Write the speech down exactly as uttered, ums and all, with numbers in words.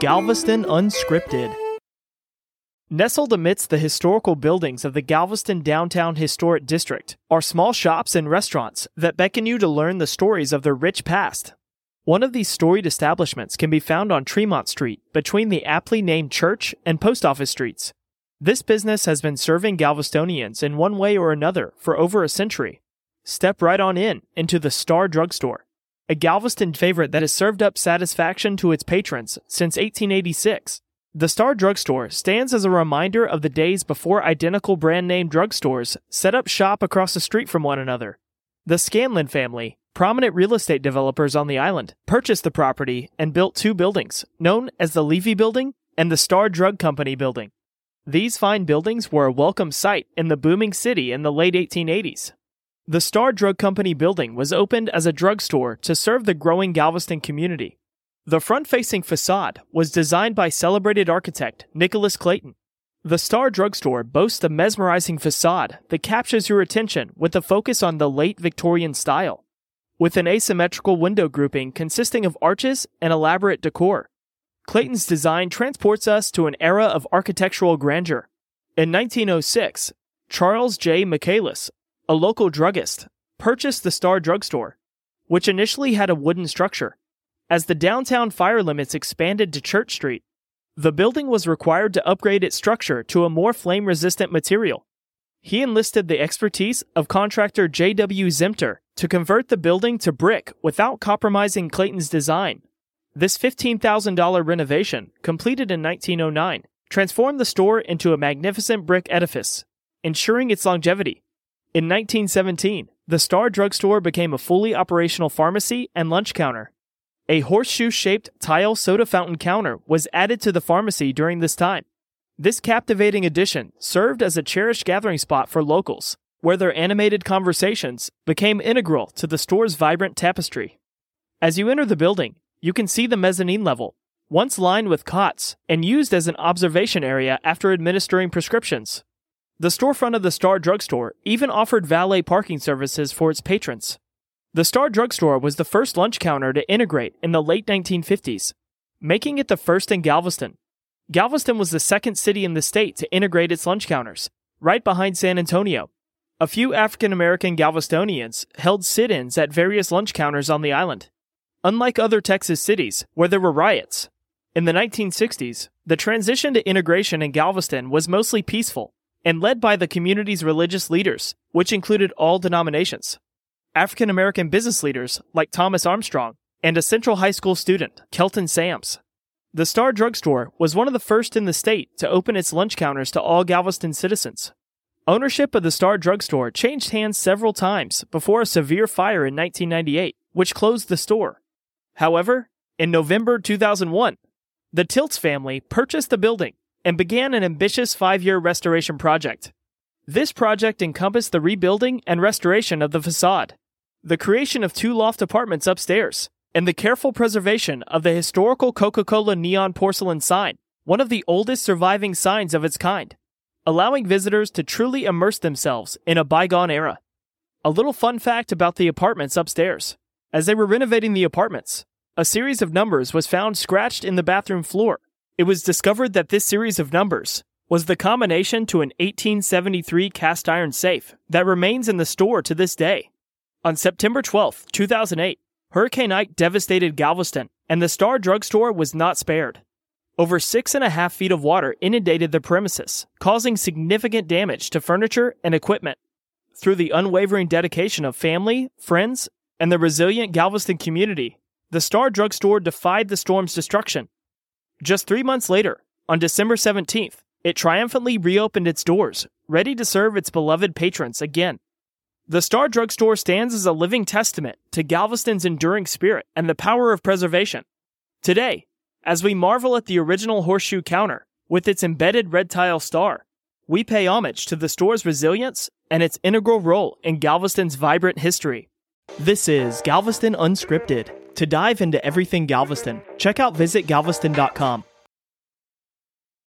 Galveston Unscripted. Nestled amidst the historical buildings of the Galveston Downtown Historic District are small shops and restaurants that beckon you to learn the stories of their rich past. One of these storied establishments can be found on Tremont Street, between the aptly named Church and Post Office Streets. This business has been serving Galvestonians in one way or another for over a century. Step right on in into the Star Drugstore, a Galveston favorite that has served up satisfaction to its patrons since eighteen eighty-six. The Star Drugstore stands as a reminder of the days before identical brand-name drugstores set up shop across the street from one another. The Scanlon family, prominent real estate developers on the island, purchased the property and built two buildings, known as the Levy Building and the Star Drug Company Building. These fine buildings were a welcome sight in the booming city in the late eighteen eighties. The Star Drug Company Building was opened as a drugstore to serve the growing Galveston community. The front-facing facade was designed by celebrated architect Nicholas Clayton. The Star Drugstore boasts a mesmerizing facade that captures your attention with a focus on the late Victorian style, with an asymmetrical window grouping consisting of arches and elaborate decor. Clayton's design transports us to an era of architectural grandeur. In nineteen oh six, Charles J. Michaelis, a local druggist, purchased the Star Drugstore, which initially had a wooden structure. As the downtown fire limits expanded to Church Street, the building was required to upgrade its structure to a more flame-resistant material. He enlisted the expertise of contractor J W Zemter to convert the building to brick without compromising Clayton's design. This fifteen thousand dollars renovation, completed in nineteen oh nine, transformed the store into a magnificent brick edifice, ensuring its longevity. In nineteen seventeen, the Star Drugstore became a fully operational pharmacy and lunch counter. A horseshoe-shaped tile soda fountain counter was added to the pharmacy during this time. This captivating addition served as a cherished gathering spot for locals, where their animated conversations became integral to the store's vibrant tapestry. As you enter the building, you can see the mezzanine level, once lined with cots and used as an observation area after administering prescriptions. The storefront of the Star Drugstore even offered valet parking services for its patrons. The Star Drugstore was the first lunch counter to integrate in the late nineteen fifties, making it the first in Galveston. Galveston was the second city in the state to integrate its lunch counters, right behind San Antonio. A few African-American Galvestonians held sit-ins at various lunch counters on the island. Unlike other Texas cities, where there were riots, in the nineteen sixties, the transition to integration in Galveston was mostly peaceful and led by the community's religious leaders, which included all denominations. African-American business leaders like Thomas Armstrong, and a Central High School student, Kelton Sams. The Star Drugstore was one of the first in the state to open its lunch counters to all Galveston citizens. Ownership of the Star Drugstore changed hands several times before a severe fire in nineteen ninety-eight, which closed the store. However, in November two thousand one, the Tilts family purchased the building and began an ambitious five-year restoration project. This project encompassed the rebuilding and restoration of the facade, the creation of two loft apartments upstairs, and the careful preservation of the historical Coca-Cola neon porcelain sign, one of the oldest surviving signs of its kind, allowing visitors to truly immerse themselves in a bygone era. A little fun fact about the apartments upstairs. As they were renovating the apartments, a series of numbers was found scratched in the bathroom floor. It was discovered that this series of numbers was the combination to an eighteen seventy-three cast iron safe that remains in the store to this day. On September twelfth, two thousand eight, Hurricane Ike devastated Galveston, and the Star Drugstore was not spared. Over six and a half feet of water inundated the premises, causing significant damage to furniture and equipment. Through the unwavering dedication of family, friends, and the resilient Galveston community, the Star Drugstore defied the storm's destruction. Just three months later, on December seventeenth, it triumphantly reopened its doors, ready to serve its beloved patrons again. The Star Drugstore stands as a living testament to Galveston's enduring spirit and the power of preservation. Today, as we marvel at the original horseshoe counter with its embedded red tile star, we pay homage to the store's resilience and its integral role in Galveston's vibrant history. This is Galveston Unscripted. To dive into everything Galveston, check out visit galveston dot com.